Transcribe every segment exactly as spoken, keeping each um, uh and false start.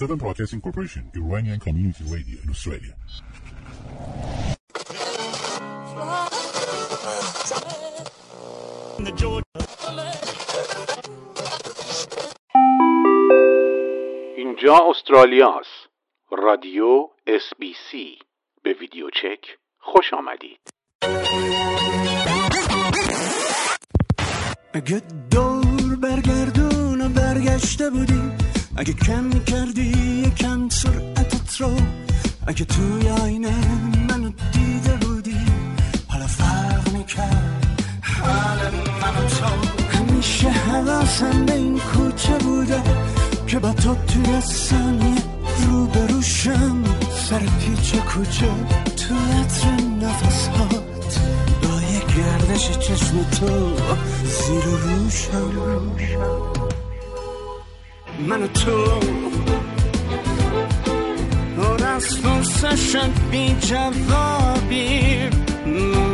Seven Broadcasting Corporation, Iranian Community Radio in Australia. اینجا استرالیاست. رادیو اس بی سی. به ویدیو چک خوش آمدید. اگه دور برگردون و برگشته بودی، اگه کم میکردی کم سرعتت رو، اگه توی آینه منو دیده بودی، حالا فرق میکرد حالا منو تو. همیشه حواسم به این کوچه بوده که با تو توی ثانیه رو بروشم، سر پیچ کوچه تو عطر نفسات، دایه گردش چشم تو زیر روشم. من و تو اون از فرصشت بی جوابیم،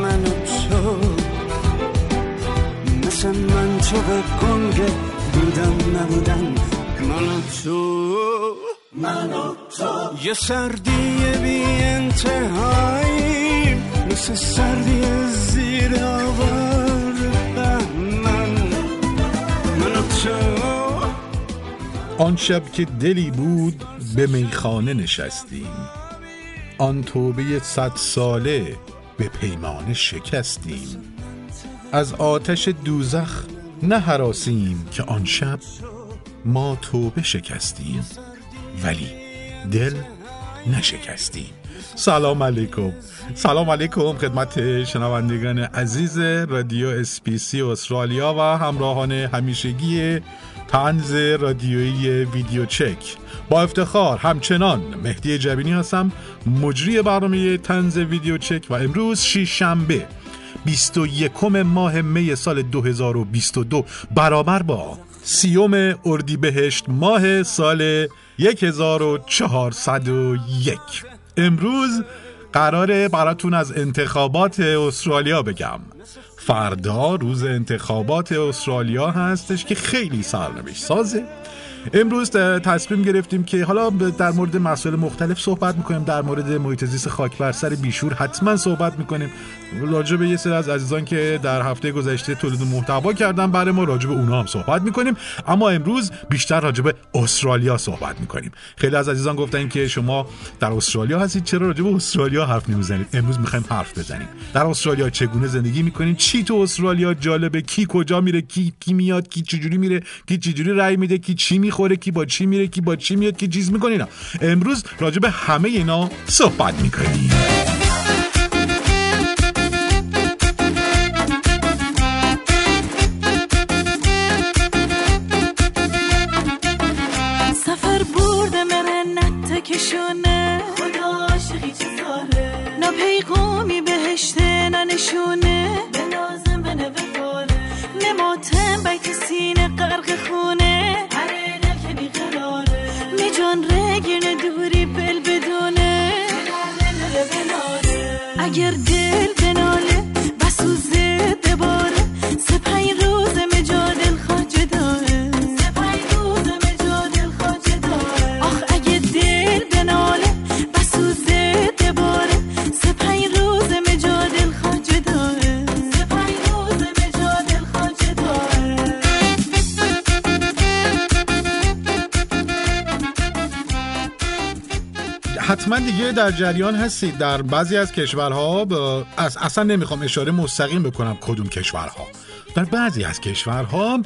من و تو مثل من تو به گنگ بودم نبودم، من و تو من و تو یه سردی بی انتهایی، مثل سردی زیر آوار بهمن، من و تو. آن شب که دلی بود به میخانه نشستیم، آن توبه صد ساله به پیمانه شکستیم، از آتش دوزخ نهراسیم که آن شب ما توبه شکستیم ولی دل نشکستیم. سلام علیکم. سلام علیکم خدمت شنوندگان عزیز رادیو اس پی سی استرالیا و همراهان همیشگی طنز رادیویی ویدیو چک. با افتخار همچنان مهدی جبینی هستم، مجری برنامه طنز ویدیو چک، و امروز شش شنبه بیست و یکم ماه می سال دو هزار و بیست و دو برابر با سیوم اردیبهشت ماه سال هزار و چهارصد و یک. امروز قراره براتون از انتخابات استرالیا بگم. فردا روز انتخابات استرالیا هستش که خیلی سرنوشت سازه. امروز تصمیم گرفتیم که حالا در مورد مسائل مختلف صحبت میکنیم، در مورد محیط زیست خاک بر سر بیشور حتما صحبت میکنیم، راجع به یه سری از عزیزان که در هفته گذشته تولید محتوا کردن برای ما، راجع به اونها هم صحبت میکنیم، اما امروز بیشتر راجع به استرالیا صحبت میکنیم. خیلی از عزیزان گفتن که شما در استرالیا هستید چرا راجع به استرالیا حرف نمیزنید؟ امروز میخوایم حرف بزنیم. در استرالیا چگونه زندگی میکنیم؟ چی تو استرالیا جالبه؟ کی کجا میره؟ کی کی میاد؟ کی چجوری میره؟ کی چجوری رای میده؟ کی چی می خوره؟ کی با چی میره؟ کی با چی میاد؟ کی چیز میکنه؟ اینا امروز راجع به همه اینا صحبت میکنیم. سفر برده من نت کشونه، خدا عاشقی چه ساله، نه پیغامی بهشته نه نشونه، به لازم به نواره نه ماتم بیت سینه غرق خونه، رگیر دوری بل بدونه، اگر دل بناله بسوزه دوباره، سپای روز مجادل خواجه داره، سپای روز مجادل خواجه داره، آخ اگر دل بناله بسوزه دوباره، سپای روز مجادل خواجه داره، سپای روز مجادل خواجه داره. حتما دیگه در جریان هستید در بعضی از کشورها با... از اصلا نمیخوام اشاره مستقیم بکنم کدوم کشورها، در بعضی از کشورها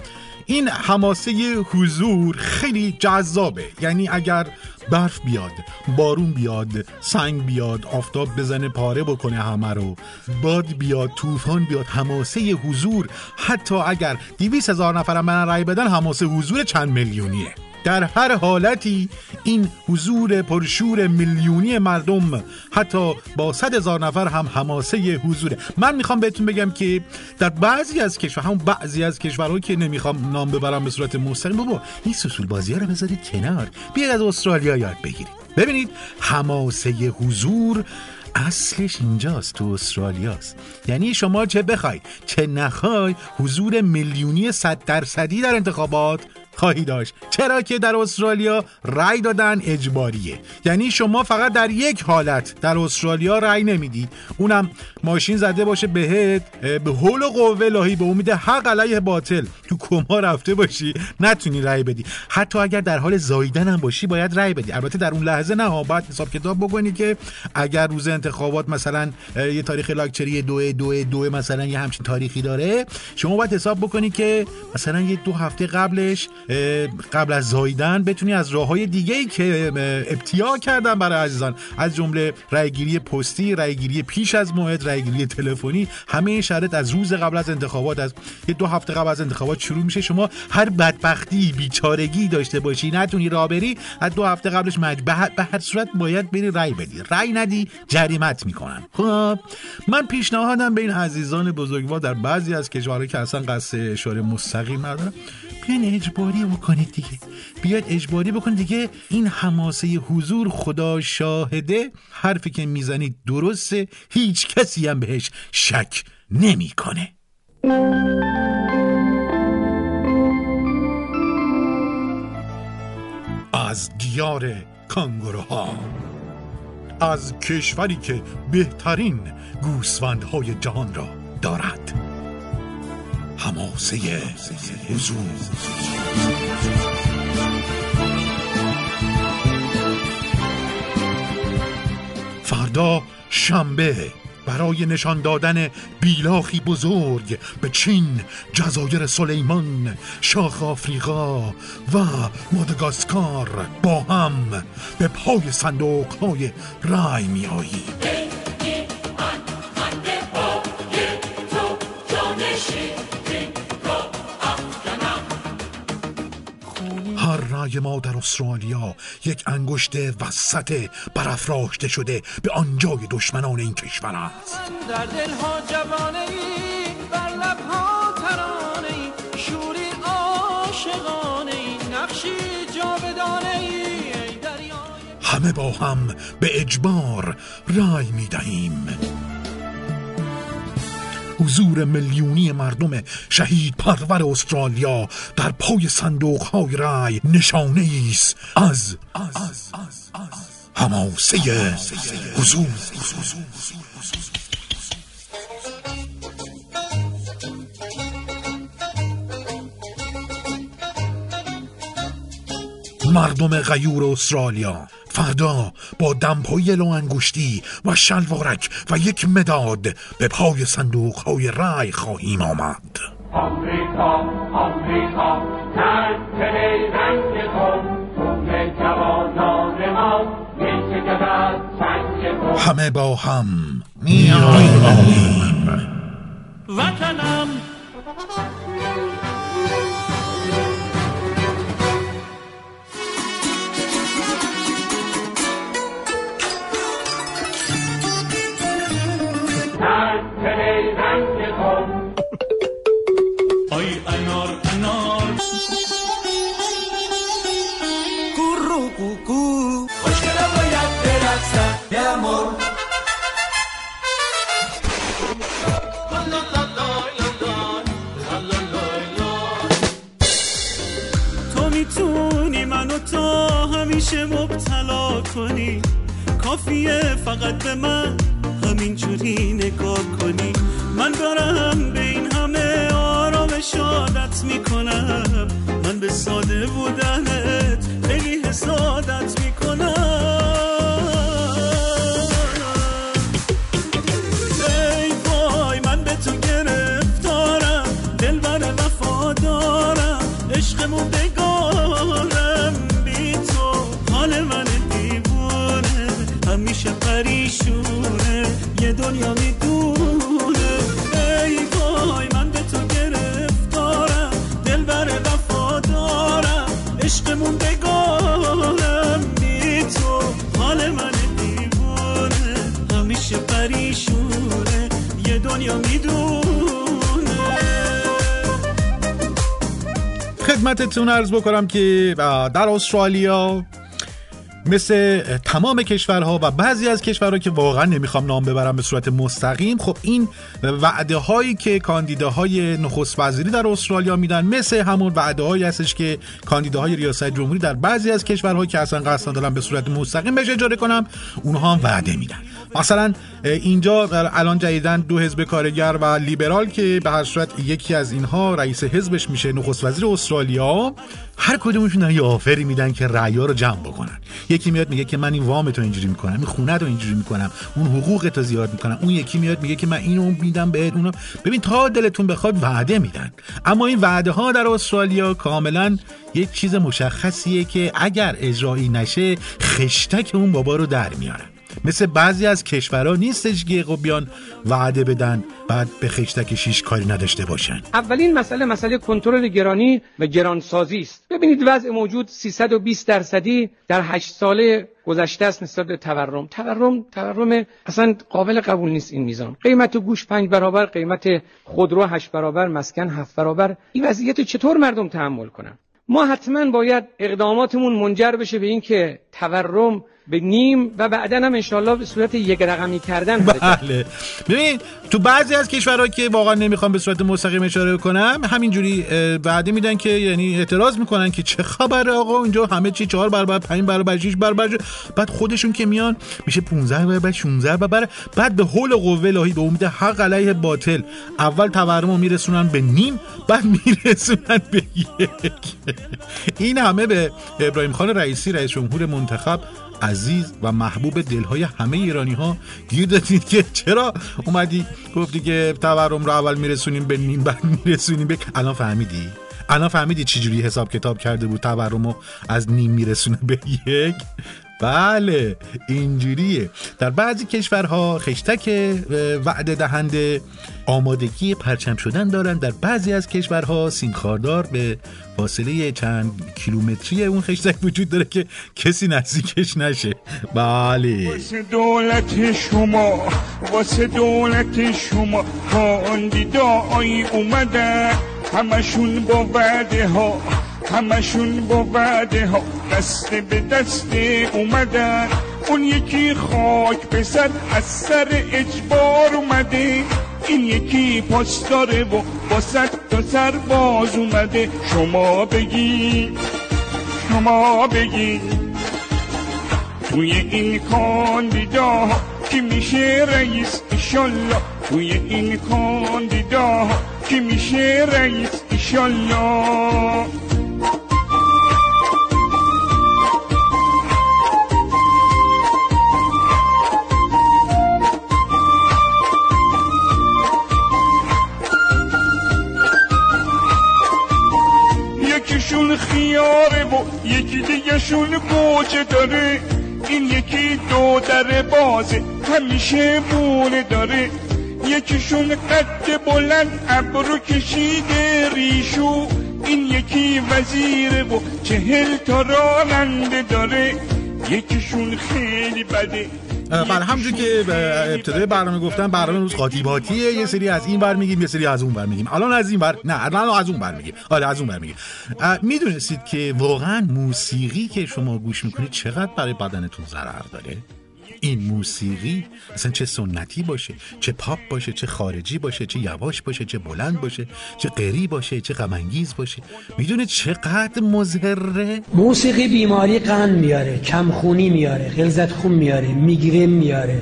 این حماسه حضور خیلی جذابه. یعنی اگر برف بیاد، بارون بیاد، سنگ بیاد، آفتاب بزنه پاره بکنه همه رو، باد بیاد، طوفان بیاد، حماسه حضور، حتی اگر دویست هزار نفر من رای بدن، حماسه حضور چند میلیونیه. در هر حالتی این حضور پرشور میلیونی مردم حتی با صد هزار نفر هم حماسه حضوره. من میخوام بهتون بگم که در بعضی از کشورها، هم بعضی از کشورها که نمیخوام نام ببرم به صورت مستقیم، بابا این سوسول بازی ها رو بذارید کنار، بیاید از استرالیا یاد بگیرید. ببینید حماسه حضور اصلش اینجاست، تو استرالیاست. یعنی شما چه بخوای چه نخوای حضور میلیونی صد درصدی در انتخابات خواهی داشت، چرا که در استرالیا رای دادن اجباریه. یعنی شما فقط در یک حالت در استرالیا رای نمیدید، اونم ماشین زده باشه بهت، به حول و قوه الهی به امید حق علیه باطل تو کما رفته باشی نتونی رای بدی. حتی اگر در حال زاییدن هم باشی باید رای بدی. البته در اون لحظه نه ها، باید حساب کتاب بکنی که اگر روز انتخابات مثلا یه تاریخ لاکچری دو دو دو مثلا یه همچین تاریخی داره، شما باید حساب بکنی که مثلا یه دو هفته قبلش قبل از زاییدن بتونی از راههای دیگه‌ای که ابتیا کردن برای عزیزان، از جمله رایگیری پستی، رایگیری پیش از موعد، رایگیری تلفنی، همه این شرایط از روز قبل از انتخابات، از یه دو هفته قبل از انتخابات شروع میشه. شما هر بدبختی بیچارگی داشته باشی نتونی راه بری، از دو هفته قبلش مجبور به هر صورت باید بری رای بدی. رای ندی جریمت میکنن. خب من پیشنهادم به این عزیزان بزرگوار در بعضی از کشورها که اصلا قصد اشاره مستقیم ندارن، بیان اجباری بکنید دیگه، بیاد اجباری بکنید دیگه. این حماسه حضور خدا شاهده، حرفی که میزنید درسته، هیچ کسی هم بهش شک نمیکنه. از دیار کانگوروها، از کشوری که بهترین گوسفندهای جهان را دارد، حماسه حضور. فردا شنبه برای نشان دادن بیلاخی بزرگ به چین، جزایر سلیمان، شاخ آفریقا و ماداگاسکار با هم به پای صندوق‌های رای می‌آییم. هر رای ما در استرالیا یک انگشت وسط برافراشته شده به آنجای دشمنان این کشور است. در دلها جوانه ای، بر لبها ترانه ای، شوری عاشقانه ای، نقشی جاودانه ای، ای دریا. همه با هم به اجبار رای می دهیم. حضور میلیونی مردم شهید پرور استرالیا در پای صندوق‌های رای نشانه ایست از حماسه حضور. مردم غیور استرالیا فردا با دمپایی لوانگشتی و شلوارک و یک مداد به پای صندوق‌های رای خواهیم آمد. آمریکا، آمریکا، تنگ‌تنه رنگ کن، تومه جوانان ما، نیچه جدد چنگ کن. همه با هم می‌آییم وطنم. همیشه مبتلا کنی، کافیه فقط به من همینجوری نگاه کنی. من دارم به این همه آرامش عادت میکنم، من به ساده بودنت خیلی حسادت میکنم. ای بای من به تو گرفتارم، دلبر وفادارم، عشقمو بگارم، همیشه پریشونه، یه دنیا میدونه. ای بای من به تو گرفتارم، دلبر وفادارم، عشقمون بگارم، بی تو حال من دیوونه، همیشه پریشونه، یه دنیا میدونه. خدمتتون عرض بکنم که در استرالیا مثل تمام کشورها و بعضی از کشورها که واقعا نمیخوام نام ببرم به صورت مستقیم، خب این وعده هایی که کاندیداهای نخست وزیری در استرالیا میدن مثل همون وعده هایی هستش که کاندیداهای ریاست جمهوری در بعضی از کشورها که اصلا قصد ندارن به صورت مستقیم بهش اجاره کنم اونها هم وعده میدن. مثلا اینجا الان جدیداً دو حزب کارگر و لیبرال که به هر صورت یکی از اینها رئیس حزبش میشه نخست وزیر استرالیا، هر کدومشون یه آفری میدن که رأی‌ها رو جمع بکنن. یکی میاد میگه که من این وام تو اینجوری میکنم، این خونه تو اینجوری میکنم، اون حقوق تو زیاد میکنم، اون یکی میاد میگه که من اینو میدم به اونو. ببین تا دلتون بخواد وعده میدن، اما این وعده ها در استرالیا کاملا یک چیز مشخصیه که اگر اجرایی نشه خشتک اون بابا رو در میاره. مثل بعضی از کشورها نیستش که بیان وعده بدن بعد به خشتک شیش کاری نداشته باشن. اولین مسئله مسئله کنترل گرانی و گرانسازی است. ببینید وضع موجود سیصد و بیست درصدی در هشت ساله گذشته است نسبت به تورم. تورم تورم اصلا قابل قبول نیست این میزان. قیمت گوشت پنج برابر، قیمت خودرو هشت برابر، مسکن هفت برابر. این وضعیت چطور مردم تحمل کنن؟ ما حتما باید اقداماتمون منجر بشه به این که تورم به نیم و بعدن هم انشالله به صورت یک رقمی کردن. بله ببین تو بعضی از کشورها که واقعا نمیخوام به صورت مستقیم اشاره کنم همینجوری وعده میدن که یعنی اعتراض میکنن که چه خبره آقا اونجا همه چی چهار برابر، پنج برابر، شش برابر، بعد خودشون که میان میشه پانزده برابر، شانزده برابر. بعد به حول قوه الهی به امید حق علیه باطل اول تورمو میرسونن به نیم، بعد میرسونن به یک. این همه به ابراهیم خان رئیسی، رئیس جمهور منتخب عزیز و محبوب دلهای همه ایرانی ها گیر دادید که چرا اومدی گفتی که تورم رو اول میرسونیم به نیم بعد میرسونیم به. الان فهمیدی؟ الان فهمیدی چجوری حساب کتاب کرده بود تورم رو از نیم میرسونه به یک؟ بله اینجوریه. در بعضی کشورها خشتک وعده دهنده آمادگی پرچم شدن دارن، در بعضی از کشورها سیمخاردار به فاصله چند کیلومتری اون خشتک وجود داره که کسی نزدیکش نشه. بله واسه دولت شما، واسه دولت شما کاندیداهای اومدن همشون با وعده ها، همشون با وعده ها دست به دست اومدن. اون یکی خاک به سر از سر اجبار اومده، این یکی پاسداره و با صد تا سر باز اومده. شما بگی، شما بگی توی این کاندیدا کی میشه رئیس ایشالله، توی این کاندیدا کی میشه رئیس ایشالله. یکیشون خیاره و یکی دیگه شون گوجه داره، این یکی دو در بازه همیشه بونه داره. یکیشون قد بلند ابرو کشیده ریشو، این یکی وزیره و چهل تا راننده داره. یکیشون خیلی بده. بله همونجوری که ابتدای برنامه گفتم برنامه روز قاطیباتیه، یه سری از این بر میگیم یه سری از اون بر میگیم. الان از این بر نه الان از اون بر میگیم آره از اون بر میگیم. میدونستید که واقعا موسیقی که شما گوش میکنید چقدر برای بدنتون ضرر داره؟ این موسیقی اصلا چه سنتی باشه، چه پاپ باشه، چه خارجی باشه، چه یواش باشه، چه بلند باشه، چه قری باشه، چه غم انگیز باشه، میدونه چقدر مضره؟ موسیقی بیماری قند میاره، کمخونی میاره، غلظت خون میاره، میگرن میاره،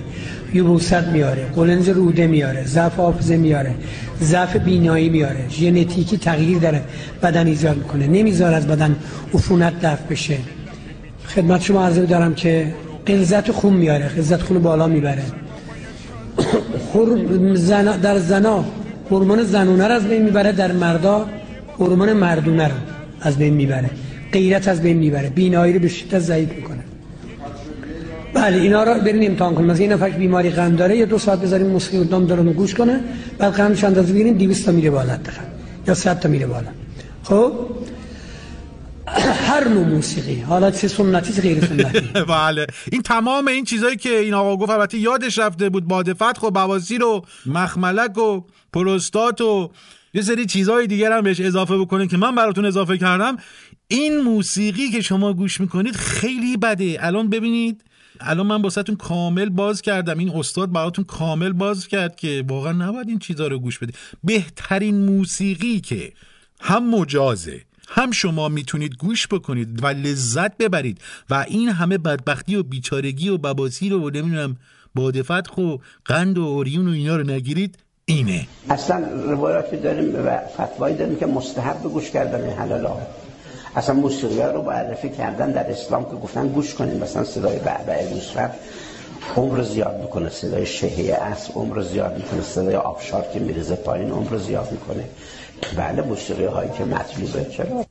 یبوست میاره، قولنز روده میاره، ضعف حافظه میاره، ضعف بینایی میاره، ژنتیکی تغییر داره بدن ایجاد میکنه، نمیذاره از بدن عفونت دفع بشه. خدمت شما عرض دارم که غلظت خون میاره، غلظت خون بالا میبره. در زنا هورمون زنونه رو از بین میبره، در مردا هورمون مردونه رو از بین میبره، غیرت از بین میبره، بینایی رو به شدت ضعیف میکنه. بله اینا رو بریم امتحان کنیم. مثلا این نفر بیماری قند داره، یه دو ساعت بذاریم موسیقی قدام داره گوش کنه، بعد قندش اندازه بگیریم دویست تا میره بالا حداقل یا صد تا میره بالا. خب هر نوع موسیقی، حالا چه سنتی چه غیر سنتی. بله این تمام این چیزایی که این آقا گفت البته یادش رفته بود، بادفتخ و بواسیر و مخملک و پروستات و یه سری چیزهای دیگر هم بهش اضافه بکنه که من براتون اضافه کردم. این موسیقی که شما گوش میکنید خیلی بده. الان ببینید، الان من واسهتون کامل باز کردم، این استاد براتون کامل باز کرد که واقعا نباید این چیزا رو گوش بدید. بهترین موسیقی که هم مجازه هم شما میتونید گوش بکنید و لذت ببرید و این همه بدبختی و بیچارگی و بباسی رو نمیدونم بادفت خو قند و اوریون و اینا رو نگیرید. اینه اصلا روایاتی داریم و فتوایی داریم که مستحب گوش کردن حلال ها. اصلا موسیقی رو معرفی کردن در اسلام که گفتن گوش کنیم، مثلا صدای بعبع نصرت عمر زیاد میکنه، صدای شهیه اسب عمر زیاد میکنه، صدای آبشار که میریزه پایین عمر زیاد میکنه. بله موسیقی هایی که مطلوبه. چرا؟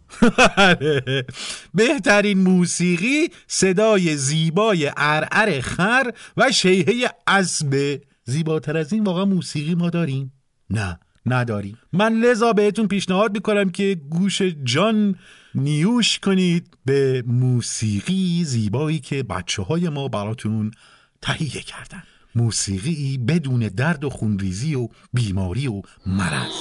بهترین موسیقی صدای زیبای عرعر خر و شیهه اسب. زیباتر از این واقعا موسیقی ما داریم؟ نه نداریم. من لذا بهتون پیشنهاد میکنم که گوش جان نیوش کنید به موسیقی زیبایی که بچه های ما براتون تهیه کردن، موسیقی بدون درد و خونریزی و بیماری و مرض.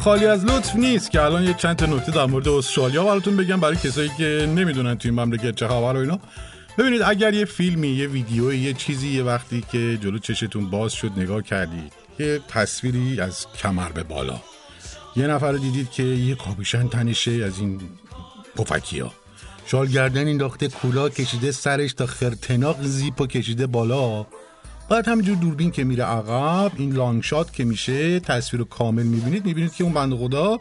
خالی از لطف نیست که الان یک چند تا نکته در مورد استرالیا براتون بگم برای کسایی که نمیدونن توی مملکت چه خبر و اینا. ببینید اگر یه فیلمی، یه ویدیو، یه چیزی یه وقتی که جلو چشتون باز شد نگاه کردید، یه تصویری از کمر به بالا، یه نفر رو دیدید که یه کابوشن تنشه از این پفکیا، شال گردن انداخته، کولا کشیده سرش تا خرتناق، زیپو کشیده بالا، بعد همینجور دوربین که میره عقب، این لانگ شات که میشه، تصویر رو کامل میبینید، میبینید که اون بنده خدا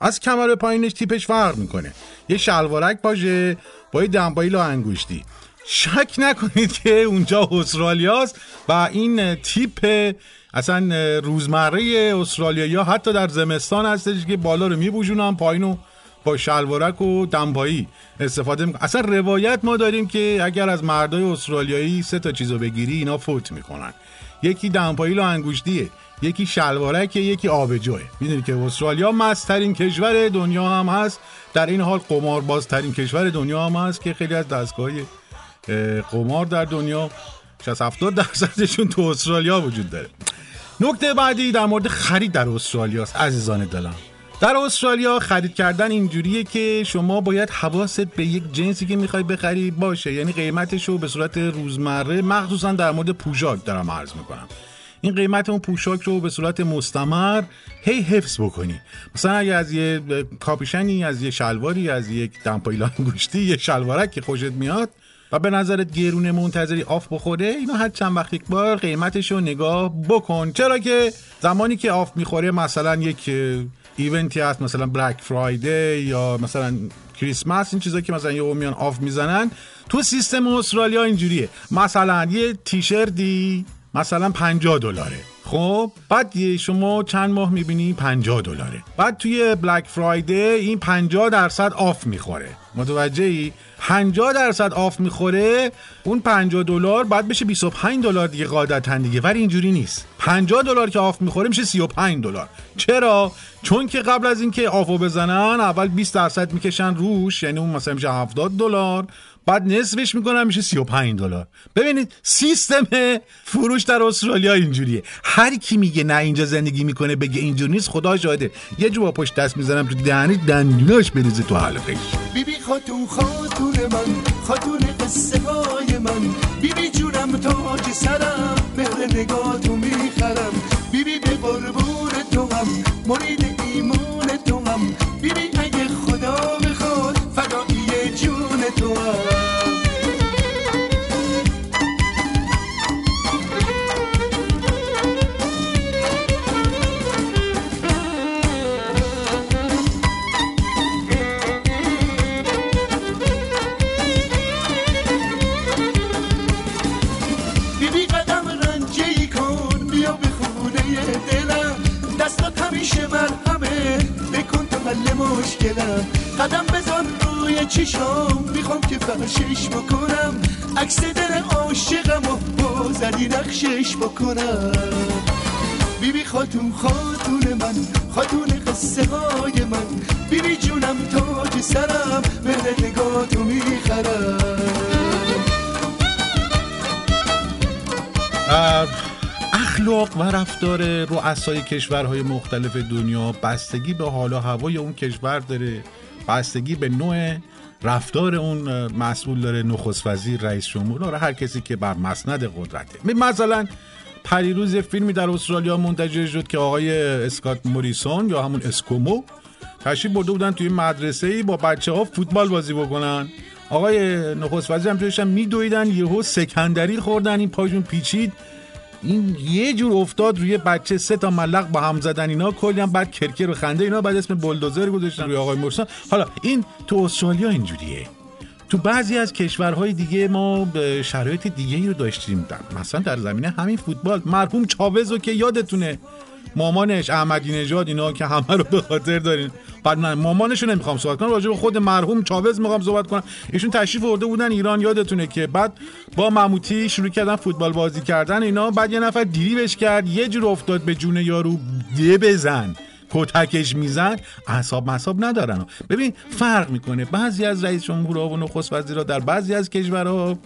از کمر پایینش تیپش فرق میکنه، یه شلوارک باشه با یه دنبایل و انگشتی. شک نکنید که اونجا استرالیاست و این تیپ اصلا روزمره استرالیا، یا حتی در زمستان هستش که بالا رو میبوشونن پایینو با شلوارک و دنبایی استفاده میکنه. اصلا روایت ما داریم که اگر از مردای استرالیایی سه تا چیزو بگیری اینا فوت میکنن، یکی دنبایی لو انگشتیه، یکی شلوارکه، یکی آبجوئه. میدونی که استرالیا مست‌ترین کشور دنیا هم هست، در این حال قماربازترین کشور دنیا هم هست که خیلی از دستگاه قمار در دنیا شصت هفتاد درصدشون تو استرالیا وجود داره. نکته بعدی در مورد خرید در استرالیا است عزیزان دلم. در استرالیا خرید کردن اینجوریه که شما باید حواست به یک جنسی که میخوای بخری باشه، یعنی قیمتشو به صورت روزمره، مخصوصا در مورد پوشاک دارم عرض میکنم، این قیمت اون پوشاک رو به صورت مستمر هی حفظ بکنی. مثلا اگر از یه کاپیشنی، از یه شلواری، از یک دمپایی لانگوشتی، یه شلوارک که خوشت میاد، و به نظرت گرونه منتظری آف بخوره؟ اینا هر چند وقت یک بار قیمتشو نگاه بکن، چرا که زمانی که آف میخوره مثلا یک ایونتی هست، مثلا بلک فرایدی یا مثلا کریسمس، این چیزا که مثلا یه میان آف میزنن. تو سیستم استرالیا اینجوریه، مثلا یه تیشرتی مثلا پنجاه دلاره، خب بعد شما چند ماه میبینی پنجاه دلاره، بعد توی بلک فرایدی این پنجاه درصد آف میخوره، متوجهی؟ پنجاه درصد آف میخوره، اون پنجاه دلار بعد بشه بیست و پنج دلار دیگه قاعدتاً دیگه، ولی اینجوری نیست. پنجاه دلار که آف میخوره میشه سی و پنج دلار. چرا؟ چون که قبل از اینکه آفو بزنن اول بیست درصد میکشن روش، یعنی اون مثلا میشه هفتاد دلار، بعد نصفش میکنن میشه سی و پنج دلار. ببینید سیستم فروش در استرالیا اینجوریه. هر کی میگه نه اینجا زندگی میکنه بگه اینجوری نیست، خدا شاهده یه جو با پشت دست میزنم تو دهنش، دندوناش بریزه تو حلقش. بیبی خاتون خاتون من، خاتون قصه های من، بیبی جونم تاج سرم، مهر نگاتو میخرم، بیبی به قربون تو هم، مرید ایمان تو هم، بیبی اگه خدا بخواد فدایی جون تو هم. مشکلم قدم بذار روی چشام، میخوام که فرشش بکنم، عکس دل عاشقم و بازدی نقشش بکنم. بیبی خاتون خاتون من، خاتون قصه های من، بیبی جونم تاج سرم، مهر نگاتو میخرم. اخلاق و رفتار رؤسای کشورهای مختلف دنیا بستگی به حال و هوای اون کشور داره، بستگی به نوع رفتار اون مسئول داره، نخست وزیر، رئیس جمهور، آره هر کسی که بر مسند قدرته. مثلا پریروز یه فیلمی در استرالیا منتشر شد که آقای اسکات موریسون یا همون اسکومو تشریف برده بودن توی مدرسه‌ای با بچه‌ها فوتبال بازی بکنن. آقای نخست وزیر هم تویشم میدویدن، یهو سکندری خوردن، این پاشون پیچید، این یه جور افتاد روی بچه، سه تا ملق با هم زدن، اینا کلی هم بعد کرکر و خنده اینا، بعد اسم بولدوزر گذاشتن روی آقای مرسان. حالا این تو استرالیا اینجوریه. تو بعضی از کشورهای دیگه ما شرایط دیگه ای رو داشتیم، مثلا در زمینه همین فوتبال مرحوم چاوزو که یادتونه، مامانش احمدی نژاد، اینا که همه رو به خاطر دارین. بعد من مامانشو نمیخوام صحبت کنم، راجع به خود مرحوم چاوز میخوام صحبت کنم. ایشون تشریف آورده بودن ایران، یادتونه که بعد با مموتی شروع کردن فوتبال بازی کردن اینا، بعد یه نفر دیریبش کرد، یه جور افتاد به جون یارو، ده بزن کتکش میزد، اعصاب مصاب ندارن. ببین فرق میکنه، بعضی از رئیس جمهورها و نخست وزیرها در بعضی از کشورها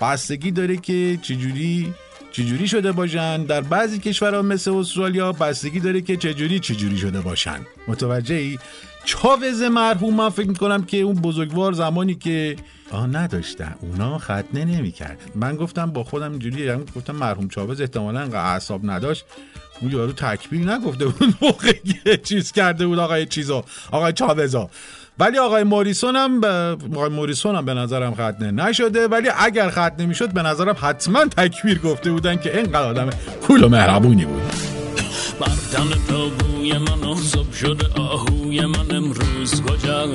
بستگی داره که چجوری چجوری شده باشن، در بعضی کشورها مثل استرالیا بستگی داره که چجوری چجوری شده باشن. متوجهی؟ چاوز مرحوم من فکر میکنم که اون بزرگوار زمانی که آه نداشتن اونا ختنه نمیکرد، من گفتم با خودم اینجوری، من گفتم مرحوم چاوز احتمالاً اعصاب نداشت، اون یارو تکبیر نگفته بود موقعی که چیز کرده بود آقای چیزا، آقای چاوزا. ولی آقای موریسون هم ب... آقای موریسون هم به نظرم ختنه نشده، ولی اگر ختنه میشد به نظرم حتما تکبیر گفته بودن که اینقدر آدم کول و مهربونی بود. بردن تابوی من آزاب شده آهوی من، امروز کجایی؟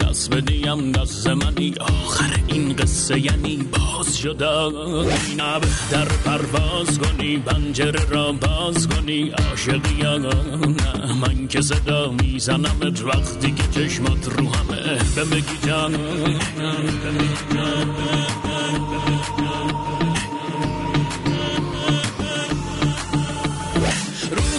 دست بدیم دست منی، آخر این قصه یعنی باز شده، نه بهتر پرواز کنی پنجره را باز کنی عاشقی؟ نه من که صدا میزنم ات وقتی که چشمت رو همه بمگی جان، بمگی جان،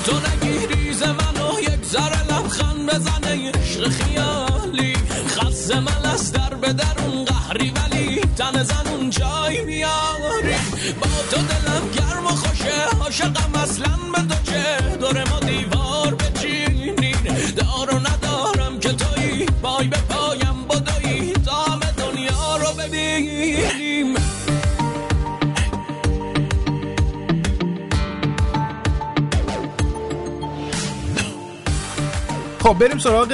تو نگیری ز منو یک ذره لبخند بزنه، عشق خیالی خاص من از در به درون قهری، ولی تن زنون جای میاری، با تو دلم گرم و خوشه، عاشقم اصلا به تو چه، دور ما دیوار بچینی، دار و ندارم که تویی، پای به پایم بدویی، دام دنیا رو ببینیم. خب بریم سراغ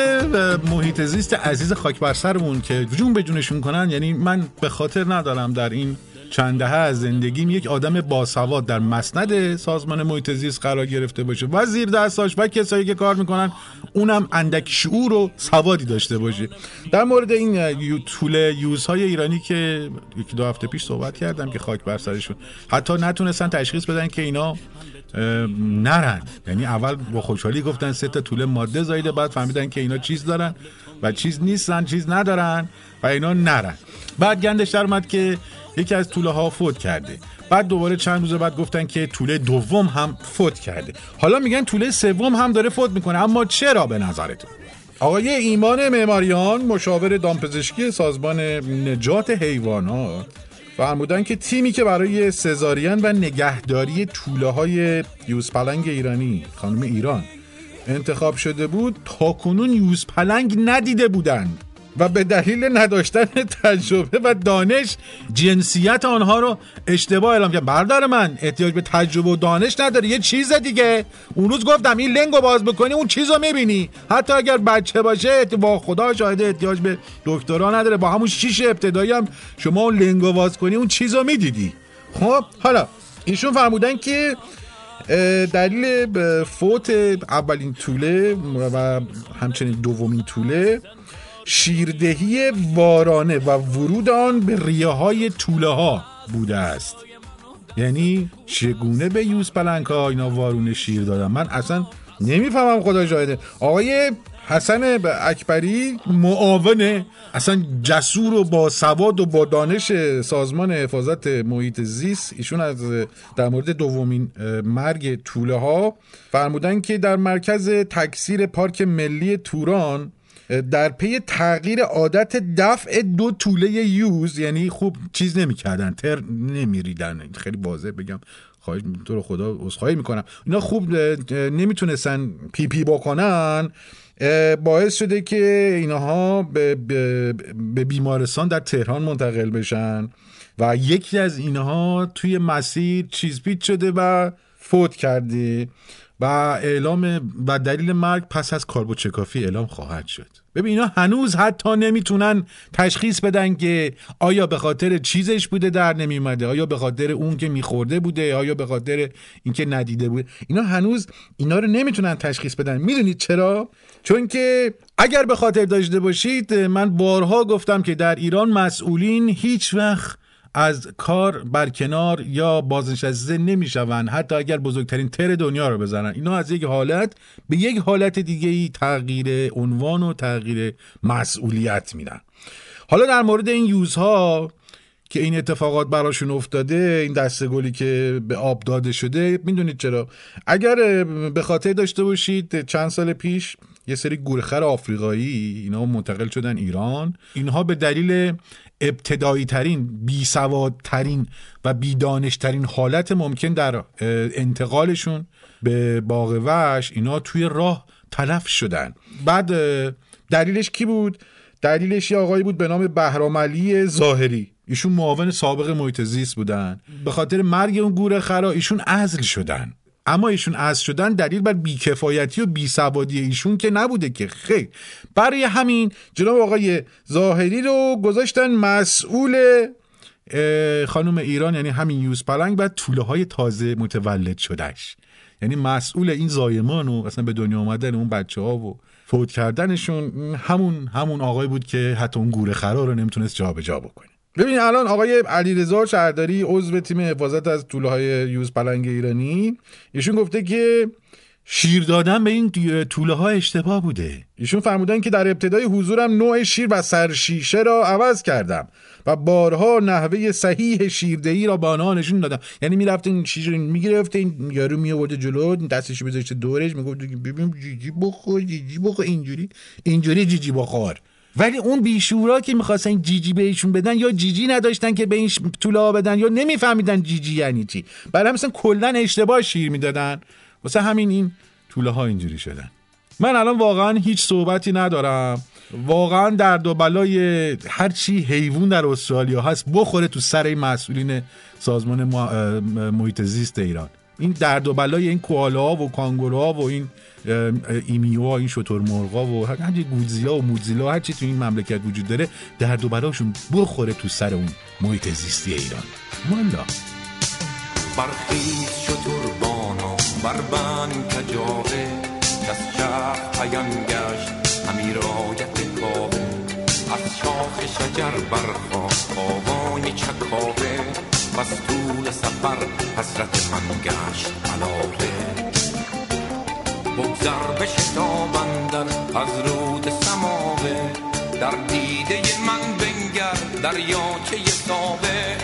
محیط زیست عزیز خاک بر سرمون که جون به جونشون کنن. یعنی من به خاطر ندارم در این چند دهه از زندگیم یک آدم باسواد در مسند سازمان محیط زیست قرار گرفته باشه و زیر دستاش و کسایی که کار میکنن اونم اندک شعور و سوادی داشته باشه. در مورد این طول یوزهای ایرانی که یک دو هفته پیش صحبت کردم که خاک بر سرشون حتی نتونستن تشخیص بدن که اینا نرن، یعنی اول با خوشحالی گفتن سه تا طول ماده زایده، بعد فهمیدن که اینا چیز دارن و چیز نیستن، چیز ندارن و اینا نرن. بعد گندش در اومد که یکی از توله ها فوت کرده، بعد دوباره چند روز بعد گفتن که توله دوم هم فوت کرده، حالا میگن توله سوم هم داره فوت میکنه. اما چرا به نظرتون؟ آقای ایمان معماریان مشاور دامپزشکی سازمان نجات حیوانات فرمودن که تیمی که برای سزارین و نگهداری توله‌های یوزپلنگ ایرانی خانم ایران انتخاب شده بود تاکنون یوزپلنگ ندیده بودند و به دلیل نداشتن تجربه و دانش جنسیت آنها رو اشتباه اعلام کرد. برادر من احتیاج به تجربه و دانش نداره، یه چیز دیگه. اون روز گفتم این لنگو باز بکنی اون چیزو میبینی، حتی اگر بچه باشه. با خدا شاهده احتیاج به دکترا نداره، با همون شیش ابتدایی هم شما اون لنگو باز کنی اون چیزو میدیدی. خب حالا ایشون فرمودن که دلیل فوت اولین توله و همچنین دومین توله شیردهی وارانه و ورود آن به ریه های توله ها بوده است. یعنی چگونه به یوزپلنگ ها اینا وارونه شیر دادن؟ من اصلا نمیفهمم خدا شاهده. آقای حسن اکبری معاون اصلا جسور و با سواد و با دانش سازمان حفاظت محیط زیست، ایشون از در مورد دومین مرگ توله ها فرمودن که در مرکز تکثیر پارک ملی توران در پی تغییر عادت دفع دو توله یوز، یعنی خوب چیز نمی‌کردن، تر نمی‌ریدن، خیلی واضح بگم خواهش تو رو خدا عذرخواهی می‌کنم، اینا خوب نمیتونستن پی پی بکنن، باعث شده که اینها به به بیمارستان در تهران منتقل بشن و یکی از اینها توی مسیر چیزپیچ شده و فوت کرده و اعلام و دلیل مرگ پس از کاربوچکافی اعلام خواهد شد. ببین اینا هنوز حتی نمیتونن تشخیص بدن که آیا به خاطر چیزش بوده در نمیومده، آیا به خاطر اون که میخورده بوده، آیا به خاطر اینکه ندیده بوده. اینا هنوز اینا رو نمیتونن تشخیص بدن. میدونید چرا؟ چون که اگر به خاطر داشته باشید، من بارها گفتم که در ایران مسئولین هیچ وقت از کار برکنار یا بازنشسته نمیشوند، حتی اگر بزرگترین تر دنیا رو بزنن. اینا از یک حالت به یک حالت دیگه‌ای تغییر عنوان و تغییر مسئولیت میدن. حالا در مورد این یوزها که این اتفاقات براشون افتاده، این دسته گلی که به آب داده شده، میدونید چرا؟ اگر به خاطر داشته باشید چند سال پیش یه سری گورخر آفریقایی اینا منتقل شدن ایران. اینها به دلیل ابتدایی ترین، بی سواد ترین و بی دانش ترین حالت ممکن در انتقالشون به باغ وحش اینا توی راه تلف شدن. بعد دلیلش کی بود؟ دلیلش یه آقایی بود به نام بهرام علی ظاهری، ایشون معاون سابق محیط زیست بودن. به خاطر مرگ اون گورخرا ایشون عزل شدن، اما ایشون عزل شدن دلیل بر بیکفایتی و بیسوادی ایشون که نبوده که، خیر. برای همین جناب آقای ظاهری رو گذاشتن مسئول خانم ایران، یعنی همین یوزپلنگ و توله های تازه متولد شدهش، یعنی مسئول این زایمان و اصلا به دنیا آمدن اون بچه ها و فوت کردنشون همون همون آقای بود که حتی اون گوره خرا رو نمیتونست جا به جا بکنه. ببینید الان آقای علیرضا شهرداری عضو تیم حفاظت از توله‌های یوزپلنگ ایرانی، ایشون گفته که شیر دادن به این توله‌ها اشتباه بوده. ایشون فرمودن که در ابتدای حضورم نوع شیر و سرشیشه را عوض کردم و بارها نحوه صحیح شیردهی را به آنها نشون دادم. یعنی میرفت این شیر رو میگرفت، این یارو میآورد جلو، دستش می‌ذاشته دورش، میگفت ببین جیجی بخور، جیجی بخور، اینجوری اینجوری جیجی بخور. ولی اون بیشورا که می‌خواستن جیجی بهشون بدن یا جیجی نداشتن که به این طوله‌ها بدن یا نمی‌فهمیدن جیجی یعنی چی، برای همین کلاً اشتباه شیر می‌دادن. واسه همین این طوله‌ها اینجوری شدن. من الان واقعاً هیچ صحبتی ندارم، واقعاً درد و بلای هر چی حیوان در استرالیا هست بخوره تو سر مسئولین سازمان محیط زیست ایران. این درد و بلای این کوالاها و کانگوروها و این ایمیوها، این شترمرغا و هر چیزی، گودزیلا و موزیلا، هر چی تو این مملکت وجود داره درد و بلاشون بخوره تو سر اون محیط زیستی ایران. والا برخیز شتربانا بربند کجاوه کس شخ پیان گشت همی رایت کابه از شاخ شجر برخواست آوان چکاوه بس طول سفر حسرت من گشت علاوه بگذر بشتابندن از رود سماوه در دیده من بنگر دریاچه ساوه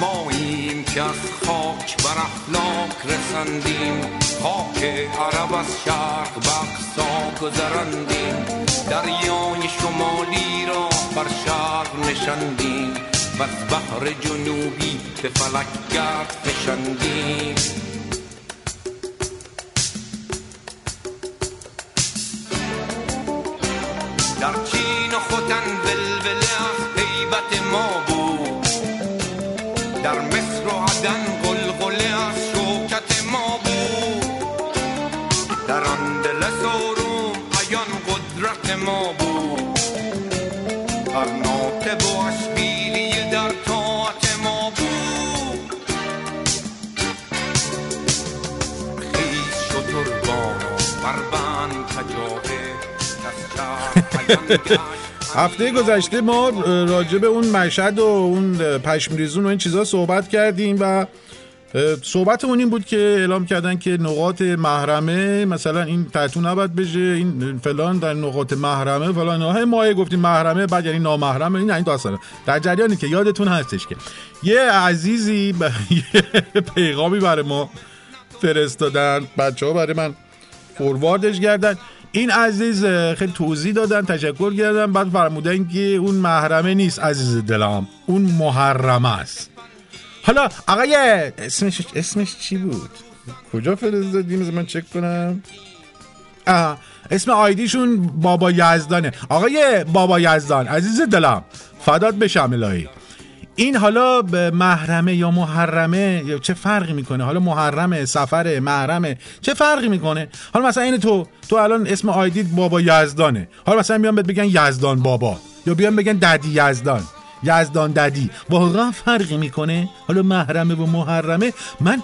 ماییم که از خاک بر افلاک رسندیم خاک عرب از شرق بقصا گذرندیم دریای شمالی را بر شرق نشندیم و از بحر جنوبی به فلک گرد فشندیم در چین و خوتن ولوله از غیبت ما بود در مصر و عدن قلقله از شوکت ما بود در آن دل سوروم عیان قدرت ما بود هر ناطب و اشبیلی در طاعت ما بود خیز شتربانا بربند کجاوه کس جرد پیانگشت. هفته گذشته ما راجع به اون مشهد و اون پشمریزون و این چیزا صحبت کردیم و صحبتمون این بود که اعلام کردن که نقاط محرمه مثلا این تتو نباید بشه، این فلان در نقاط محرمه فلان، ها ما گفتیم محرمه بعد یعنی نامحرمه، این این داستانا در جریانی که یادتون هستش که یه عزیزی ب... پیغامی برای ما فرستادن، بچه‌ها برای من فورواردش کردن. این عزیز خیلی توضیح دادن، تشکر کردن، بعد فرمودن که اون محرمه نیست عزیز دلم، اون محرمه است. حالا آقای اسمش اسمش چی بود؟ کجا فرستادیم؟ من چک کنم. آه اسم آیدیشون بابا یزدانه. آقای بابا یزدان عزیز دلم فدات بشم الهی. این حالا محرمه یا محرمه یا چه فرقی میکنه؟ حالا محرمه، سفره، محرمه، چه فرقی میکنه؟ حالا مثلا این تو تو الان اسم آیدیت بابا یزدانه، حالا مثلا بیان بهت بگن یزدان بابا یا بیان بگن ددی یزدان، یزدان ددی، واقعا فرقی میکنه؟ حالا محرمه و محرمه، من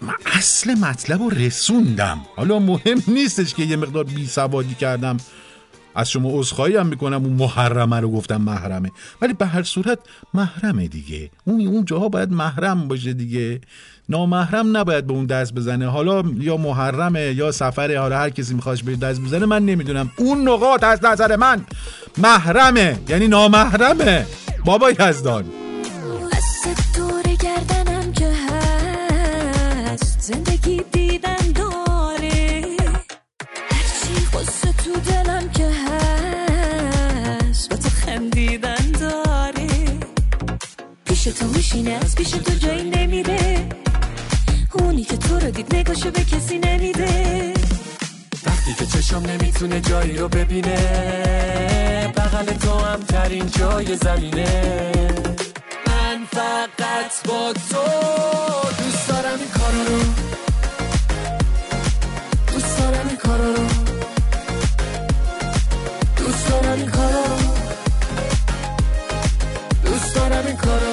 من اصل مطلب رو رسوندم. حالا مهم نیستش که یه مقدار بیسوادی کردم، از شما عذرخواهی هم میکنم، اون محرمه رو گفتم محرمه، ولی به هر صورت محرمه دیگه، اون اون جاها باید محرم باشه دیگه، نامحرم نباید به اون دست بزنه. حالا یا محرمه یا سفره، حالا هر کسی میخواش به دست بزنه، من نمیدونم. اون نقاط از نظر من محرمه یعنی نامحرمه بابا یزدان. از دور گردنم که هست زندگی دیدن داره، هرچی قصه تو دلم که هست با تو خندیدن داره، پیش تو میشینه از پیش تو جایی نمیره، اونی که تو رو دید نگاشو به کسی نمیده، وقتی که چشم نمیتونه جایی رو ببینه، بغل تو هم ترین جای زمینه، من فقط با تو دوست دارم این کارا رو، دوست دارم این کارا رو، دوست دارم این کارا رو، دوست دارم این کارا رو.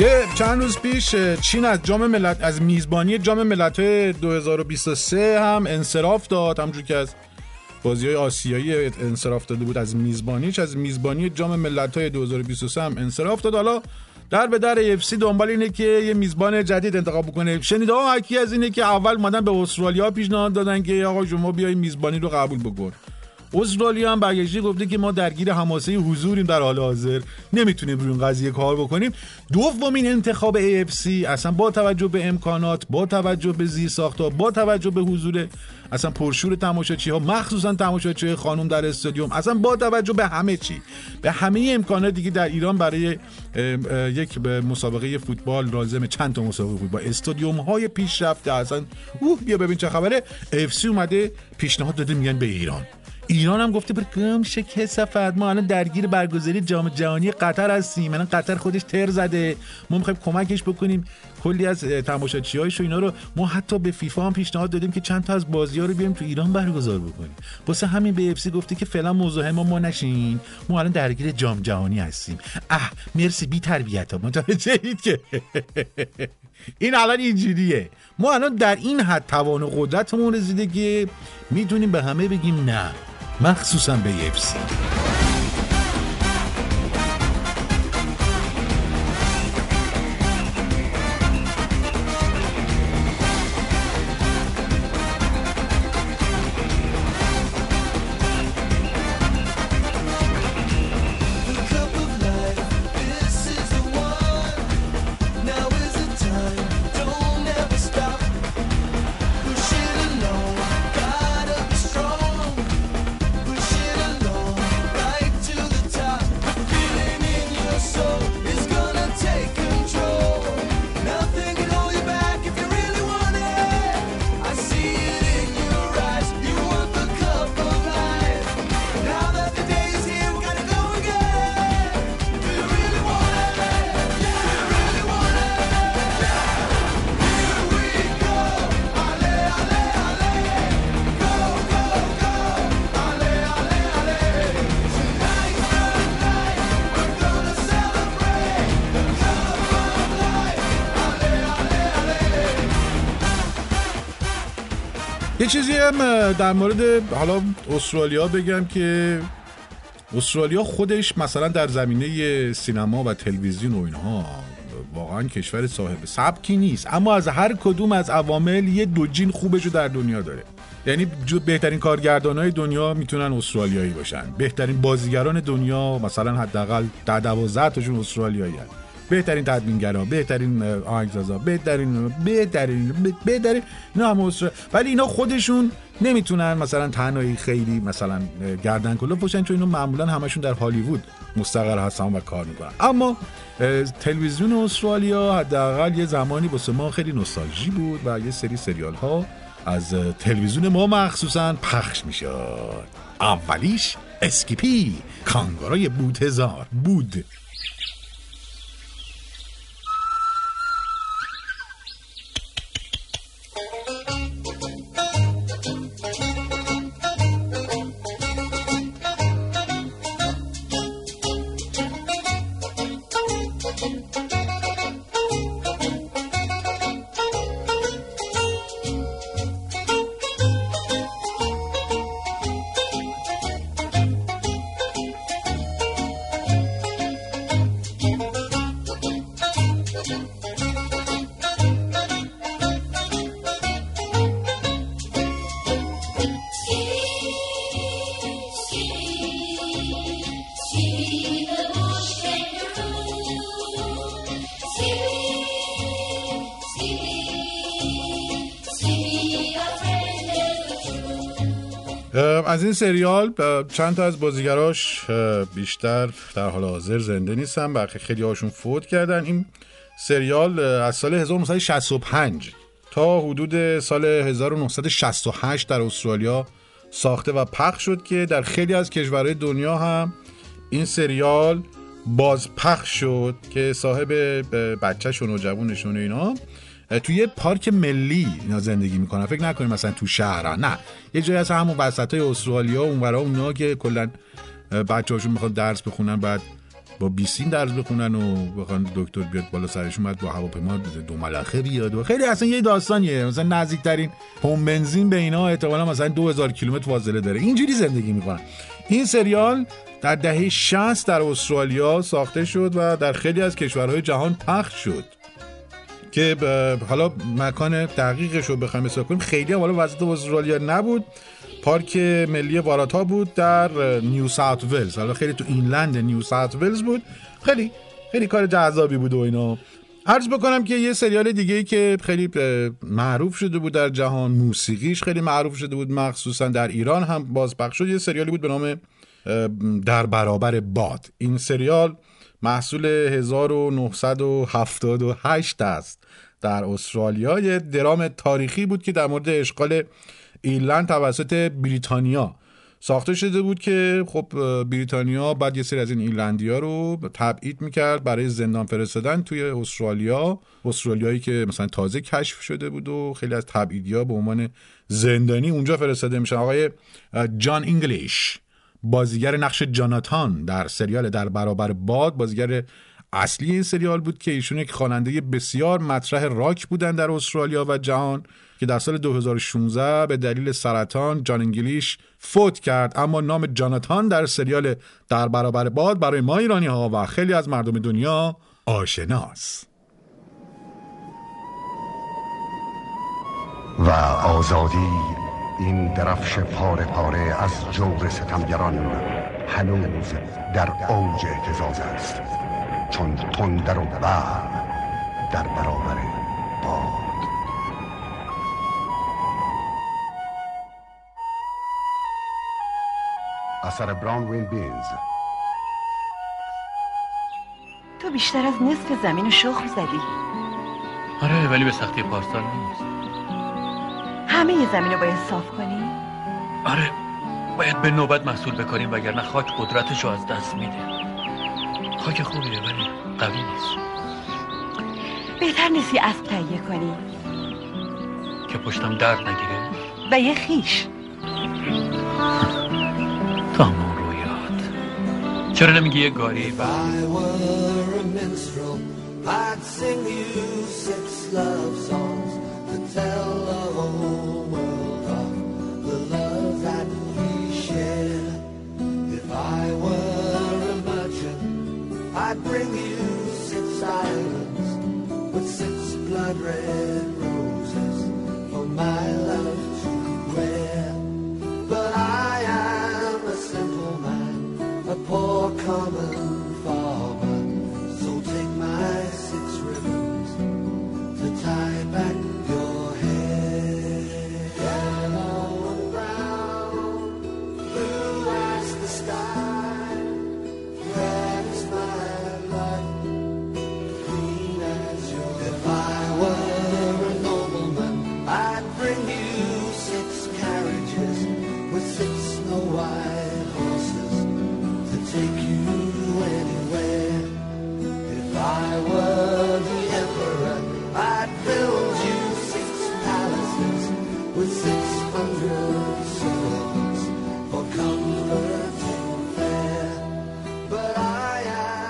یه چند روز پیش چین از جام ملت از میزبانی جام ملت‌های دو هزار و بیست و سه هم انصراف داد، همونجوری که از بازی‌های آسیایی انصراف داده بود از میزبانیش، از میزبانی جام ملت‌های دو هزار و بیست و سه هم انصراف داد. حالا در به در اف سی دنبال اینه که یه میزبان جدید انتخاب بکنه. شنیده ها حکی از اینه که اول اومدن به استرالیا پیشنهاد دادن که آقا شما بیای میزبانی رو قبول بکن، استرالیا هم برگشته گفته که ما درگیر حماسه حضوریم، در حال حاضر نمیتونیم روی این قضیه کار بکنیم. دومین انتخاب ای اف سی اصلا با توجه به امکانات، با توجه به زیرساخت‌ها، با توجه به حضور اصلا پرشور تماشاچی‌ها، مخصوصا تماشاچی خانم در استادیوم، اصلا با توجه به همه چی، به همه امکانات دیگه در ایران برای یک مسابقه فوتبال لازم چند تا مسابقه فوتبال، استادیوم‌های پیشرفته، اصلا اوه بیا ببین چه خبره. ای اف سی اومده پیشنهاد داده، میگن به ایران، ایران هم گفته برگم شه کسافت، ما الان درگیر برگزاری جام جهانی قطر هستیم، الان قطر خودش تر زده، ما میخوایم کمکش بکنیم، کلی از تماشاچی‌هاش و اینا رو ما حتی به فیفا هم پیشنهاد دادیم که چند تا از بازی‌ها رو بیاریم تو ایران برگزار بکنیم. واسه همین به اف سی گفته که فعلا موضوع ما ما نشین، ما الان درگیر جام جهانی هستیم. اه مرسی بی تربیت‌ها، متوجه اید که این الان اینجوریه، ما الان در این حد توان و قدرتمون رسیده که میتونیم به همه بگیم نه، مخصوصا به ای اف سی. چیزی هم در مورد حالا استرالیا بگم که استرالیا خودش مثلا در زمینه سینما و تلویزیون و اینها واقعا کشور صاحب سبکی نیست، اما از هر کدوم از عوامل یه دو جین خوبشو در دنیا داره. یعنی بهترین کارگردانای دنیا میتونن استرالیایی باشن، بهترین بازیگران دنیا مثلا حداقل ده دوازده تاشون استرالیایی هستن، بهترین تدوینگرا، بهترین آهنگسازا، بهترین بهترین بهترین اینا هم استرالیا، ولی اینا خودشون نمیتونن مثلا تنهایی خیلی مثلا گردن کلو پوشن، چون اینا معمولا همشون در هالیوود مستقر هستن و کار میکنن. اما تلویزیون استرالیا حداقل یه زمانی واسه ما خیلی نوستالژی بود و یه سری سریال ها از تلویزیون ما مخصوصا پخش میشد. اولیش اسکیپی، کانگوروی بوتزار بود. از این سریال چند تا از بازیگراش بیشتر در حال حاضر زنده نیستن، بلکه خیلی هاشون فوت کردن. این سریال از سال هزار و نهصد و شصت و پنج تا حدود سال هزار و نهصد و شصت و هشت در استرالیا ساخته و پخش شد که در خیلی از کشورهای دنیا هم این سریال باز پخش شد که صاحب بچه‌شون و جوونشون و اینا توی پارک ملی اینا زندگی میکنن. فکر نکنید مثلا تو شهرها، نه، یه جایی از همون وسطای استرالیا اونورا اونا که کلا بچه‌هاشون میخوان درس بخونن، بعد با بیسیم درس بخونن و بخوان دکتر بیاد بالا سرشون، بعد با هواپیما دو ملخه بیاد و خیلی اصلا یه داستانیه. مثلا نزدیکترین پمپ بنزین به اینا احتمالاً مثلا دو هزار کیلومتر فاصله داره. اینجوری زندگی میکنن. این سریال در دهه شصت در استرالیا ساخته شد و در خیلی از کشورهای جهان پخش شد. که حالا مکان دقیقش رو بخوایم حساب کنیم خیلی هم حالا وضعیت استرالیا نبود، پارک ملی واراتا بود در نیو ساوت ولز، حالا خیلی تو اینلند نیو ساوت ولز بود. خیلی خیلی کار جذابی بود و اینا. عرض بکنم که یه سریال دیگه‌ای که خیلی معروف شده بود در جهان، موسیقیش خیلی معروف شده بود، مخصوصا در ایران هم بازپخش شد، یه سریالی بود به نام در برابر باد. این سریال محصول هزار و نهصد و هفتاد و هشت است در استرالیا. یه درام تاریخی بود که در مورد اشغال ایرلند توسط بریتانیا ساخته شده بود که خب بریتانیا بعد یه سری از این ایرلندی‌ها رو تبعید میکرد برای زندان فرستادن توی استرالیا، استرالیایی که مثلا تازه کشف شده بود و خیلی از تبعیدی‌ها به عنوان زندانی اونجا فرستاده میشن. آقای جان انگلیش، بازیگر نقش جاناتان در سریال در برابر باد، بازیگر اصلی این سریال بود که ایشون یک خواننده بسیار مطرح راک بودن در استرالیا و جهان که در سال دو هزار و شانزده به دلیل سرطان جان انگلیش فوت کرد، اما نام جاناتان در سریال در برابر باد برای ما ایرانی ها و خیلی از مردم دنیا آشناست. و آزادی این درفش پاره پاره از جور ستمگران هنوز در اوج اعتزاز است، چون تندر و برق در برابر باد. اثر براون وین بینز. تو بیشتر از نصف زمین و شخم زدی. آره ولی به سختی پارسال نیست. همه زمین رو باید صاف کنی؟ آره باید به نوبت محصول بکنیم وگرنه خاک قدرتش رو از دست میده. خاک خوبیه ولی قوی نیست. بهتر نیستی اسب تهیه کنی که پشتم درد نگیره و یه خیش. تمام رویات. چرا نمیگی یه گاری با I'd bring you six islands with six blood red roses for my love to wear. But I am a simple man, a poor common farmer. So take my six ribbons to tie back your hair. Yellow and brown, blue as the sky.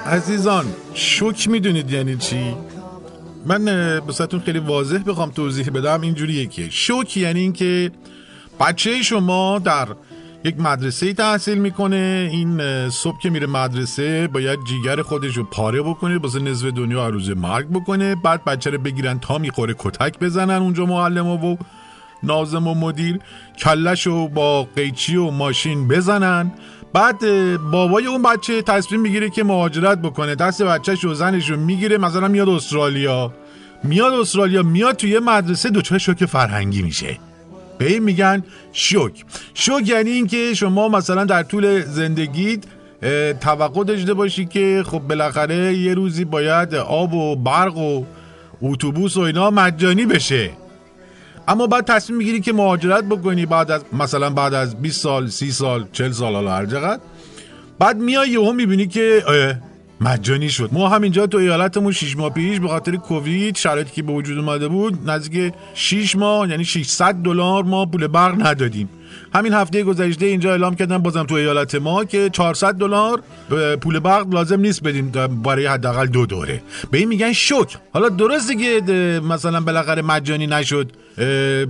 عزیزان شوک میدونید یعنی چی؟ من بسیتون خیلی واضح بخوام توضیح بدم اینجوریه که شوک یعنی این که بچه شما در یک مدرسه تحصیل میکنه، این صبح که میره مدرسه باید جیگر خودش رو پاره بکنه، باسه نصف دنیا عروض مرگ بکنه، بعد بچه رو بگیرن تا میخوره کتک بزنن اونجا معلم و ناظم و مدیر، کلش رو با قیچی و ماشین بزنن، بعد بابای اون بچه تصمیم میگیره که مهاجرت بکنه، دست بچهش و زنش رو میگیره، مثلا میاد استرالیا میاد استرالیا میاد توی مدرسه دچار شوک فرهنگی میشه. به این میگن شوک. شوک یعنی این که شما مثلا در طول زندگیت توقع داشته باشی که خب بالاخره یه روزی باید آب و برق و اتوبوس و اینا مجانی بشه، اما بعد تصمیم میگیری که مهاجرت بکنی بعد از مثلا بعد از بیست سال سی سال چهل سال حالا هر چقدر، بعد میای یهو میبینی که مجانی شد. ما همینجا تو ایالتمون شش ماه پیش به خاطر کووید شرایطی که به وجود اومده بود نزدیک شش ماه یعنی ششصد دلار ما پول برق ندادیم. همین هفته گذشته اینجا اعلام کردن بازم تو ایالت ما که چهارصد دلار پول برق لازم نیست بدیم برای حداقل دو دوره. به این میگن شوک. حالا درسته که مثلا بالاخره مجانی نشد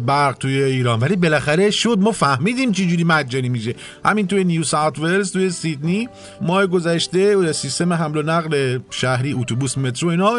برق توی ایران، ولی بالاخره شد. ما فهمیدیم چه جوری مجانی میشه. همین توی نیو ساوت ولز، توی سیدنی ماه گذشته سیستم حمل و نقل شهری، اتوبوس، مترو، اینا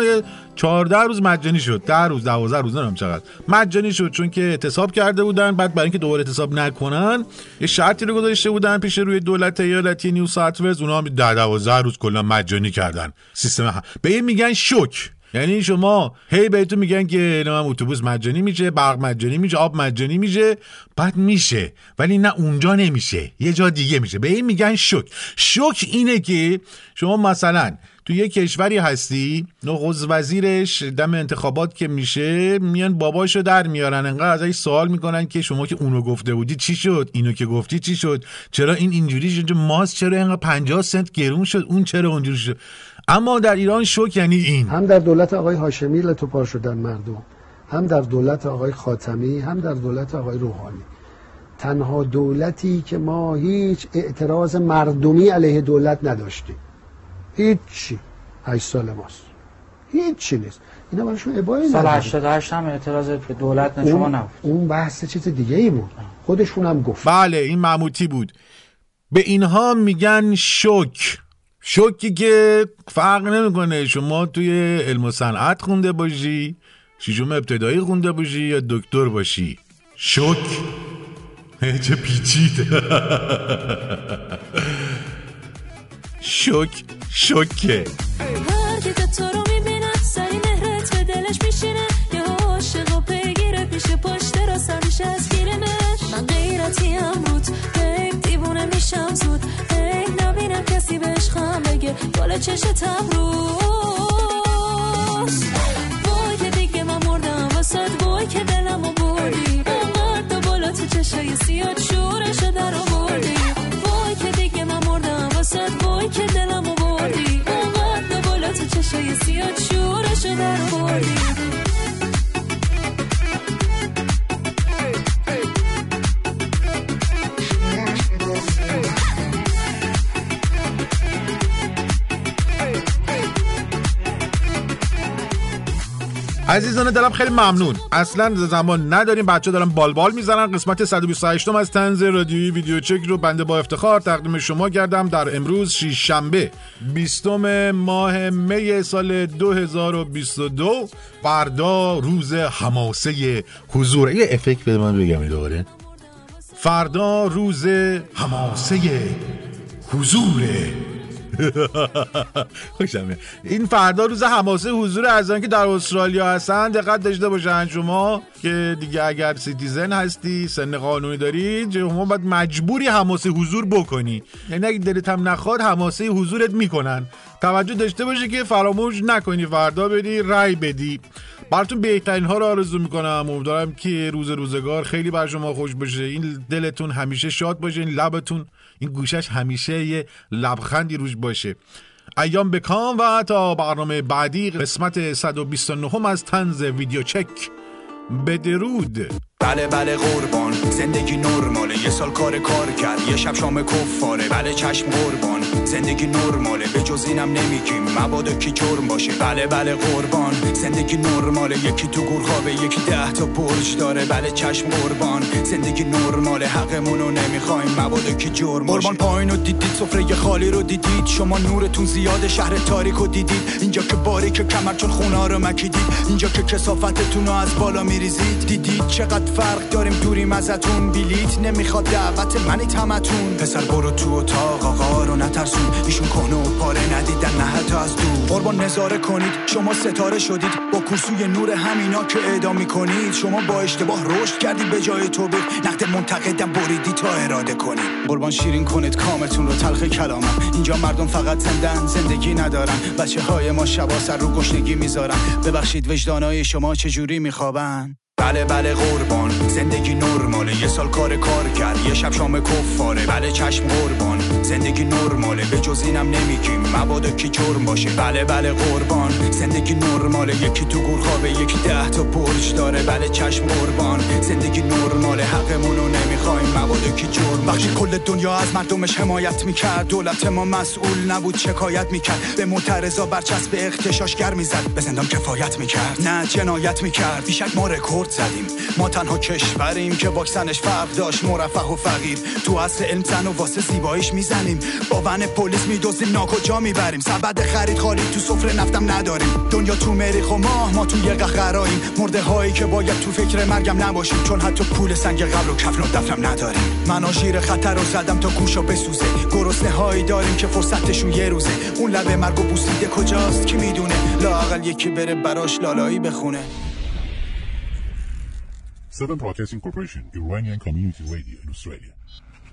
چهارده روز مجانی شد. ده روز، دوازده روز نمیدونم چقدر مجانی شد، چون که اعتصاب کرده بودن. بعد برای اینکه دوباره اعتصاب نکنن یه شرطی رو گذاشته بودن پیش روی دولت ایالتی نیو ساوت ولز، اونا هم ده تا دوازده روز کلا مجانی کردن سیستم هم. به این میگن شوک. یعنی شما هی بهتون میگن که نام اتوبوس مجانی میشه، برق مجانی میشه، آب مجانی میشه، بعد میشه ولی نه اونجا نمیشه، یه جا دیگه میشه. به این میگن شوک. شوک اینه که شما مثلا تو یه کشوری هستی، نخست وزیرش دم انتخابات که میشه میان باباشو در میارن، انقدر ازش سوال میکنن که شما که اونو گفته بودی چی شد، اینو که گفتی چی شد، چرا این اینجوری شد، ماست چرا اینقدر پنجاه سنت گرون شد، اون چرا اونجوری شد. اما در ایران شوک یعنی این. هم در دولت آقای هاشمی لطوپار شدن مردم، هم در دولت آقای خاتمی، هم در دولت آقای روحانی. تنها دولتی که ما هیچ اعتراض مردمی علیه دولت نداشتیم، هیچی، هشت سال ماست هیچی نیست. اینا براشون ابایی نداره. سال هشتاد و هشت هم اعتراض به دولت شما نبود، اون بحث چیز دیگه ای بود، خودشون هم گفت. بله این معموتی بود. به اینها میگن شوک. شوکی که فرق نمیکنه شما توی علم و صنعت خونده باشی، ششم ابتدایی خونده باشی یا دکتر باشی. شوک چه پیچیده. شوک شوکه. هرکی که تو رو میبینه سری مهرت به دلش میشینه، یه عاشق و پیگیرت میشه، پشت راست میشه از گیرمش. من غیرتیم رود هی دیوونه میشم زود، هی نبینم کسی بهش خواهم بگه بالا چشتم روز. وای که دیگه من مردم واسد، وای که دلم رو بردی، مرد و بالا تو چشای سیاد شورش رو در آوردی. وای که دیگه من مردم واسد، وای که دلم رو بردی، مرد و بالا تو چشای سیاد شورش رو در آوردی. عزیزان دلم خیلی ممنون، اصلا زمان نداریم، بچه دارن بالبال میزنن. قسمت صد و بیست و هشت از طنز رادیویی ویدیو چک رو بنده با افتخار تقدیم شما کردم در امروز شش شنبه بیستم ماه می سال دو هزار و بیست و دو. فردا روز حماسه حضور. یه افکت بده من بگم دوباره. فردا روز حماسه حضوره. خوشم این فردا روز حماسه حضور. از آن که در استرالیا هستن دقت داشته باشن شما، که دیگه اگر سیتیزن هستی، سن قانونی داری، شما باید مجبوری حماسه حضور بکنی. یعنی اگه دلت هم نخواد حماسه حضورت میکنن. توجه داشته باشی که فراموش نکنی فردا بری رای بدی. براتون بهترین ها رو آرزو میکنم. امیدوارم که روز روزگار خیلی بر شما خوش باشه، این دلتون همیشه شاد باشه، این لبتون، این گوشش همیشه یه لبخندی روش باشه. ایام بکام و تا برنامه بعدی قسمت صد و بیست و نه از طنز ویدیو چک. بدرود. بله بله قربان، زندگی نرماله، یه سال کار کار کرد، یه شب شام کفاره. بله چشم قربان، زندگی نرماله، به جز اینم نمیگیم مبادا کی جرم باشه. بله بله قربان، زندگی نرماله، یکی تو گورخوابه، یکی ده تا برج داره. بله چشم قربان، زندگی نرماله، حقمونو نمیخوایم مبادا کی جرم باشه. قربان پایینو دیدید، سفره خالی رو دیدید، شما نورتون زیاد شهر تاریکو دیدید، اینجا که باریک کمر چون خونا رو مکیدید، اینجا که کثافتتونو از بالا میریزید. دیدید چقدر فرق داریم دوریم ازتون، بلیت نمیخواد دعوت منی تمتون. پسر برو تو اتاق آقا رو نترسون، ایشون کهنه و پاره ندیدن نه حتی از دور. قربان نظاره کنید، شما ستاره شدید با کورسوی نور همینا که اعدام میکنید. شما با اشتباه رشد کردید به جای توبیخ، نقد منتقدم بریدی تا اراده کنید. قربان شیرین کنید کامتون رو، تلخ کلامم، اینجا مردم فقط زندن زندگی ندارن. بچه های ما شبا سر رو گشنگی میذارن، ببخشید وجدانای شما چجوری میخوابن. بله بله قربان، زندگی نرماله، یه سال کار کار کرد، یه شب شام کفاره. بله چشم قربان، زندگی نرماله، به جز اینم نمیگیم مبادا کی جرم باشه. بله بله قربان، زندگی نرماله، یکی تو گورخوابه، یکی ده تا برج داره. بله چشم قربان، زندگی نرماله، حقمونو نمیخواد با این مواردی که جرم وقتی کل دنیا از مردمش حمایت میکرد، دولت ما مسئول نبود شکایت میکرد، به معترضا برچسب اغتشاشگر میزد، به زندان کفایت میکرد نه جنایت میکرد. بیشک ما رکورد زدیم، ما تنها کشوریم که واکسنش فرق داشت، مرفه و فقیر تو اصل علم زن و واسه زیباییش میزنیم، با ون پلیس میدوزیم ناکجا میبریم، سبد خرید خالی تو سفره نفتم نداریم، دنیا تو مریخ و ماه ما تو یه قهقراییم، مرده هایی که باید تو فکر مرگم نباشیم، چون حتی پول سنگ قبل و کفن و دفنم نداریم. من آشیر خطر رو زدم تا گوشو بسوزه، گرسنه هایی داریم که فرصتشون یه روزه، اون لبه مرگو بوسیده کجاست کی میدونه، لااقل یکی بره براش لالایی بخونه. Seven Broadcasting Corporation, Iranian Community Radio in Australia.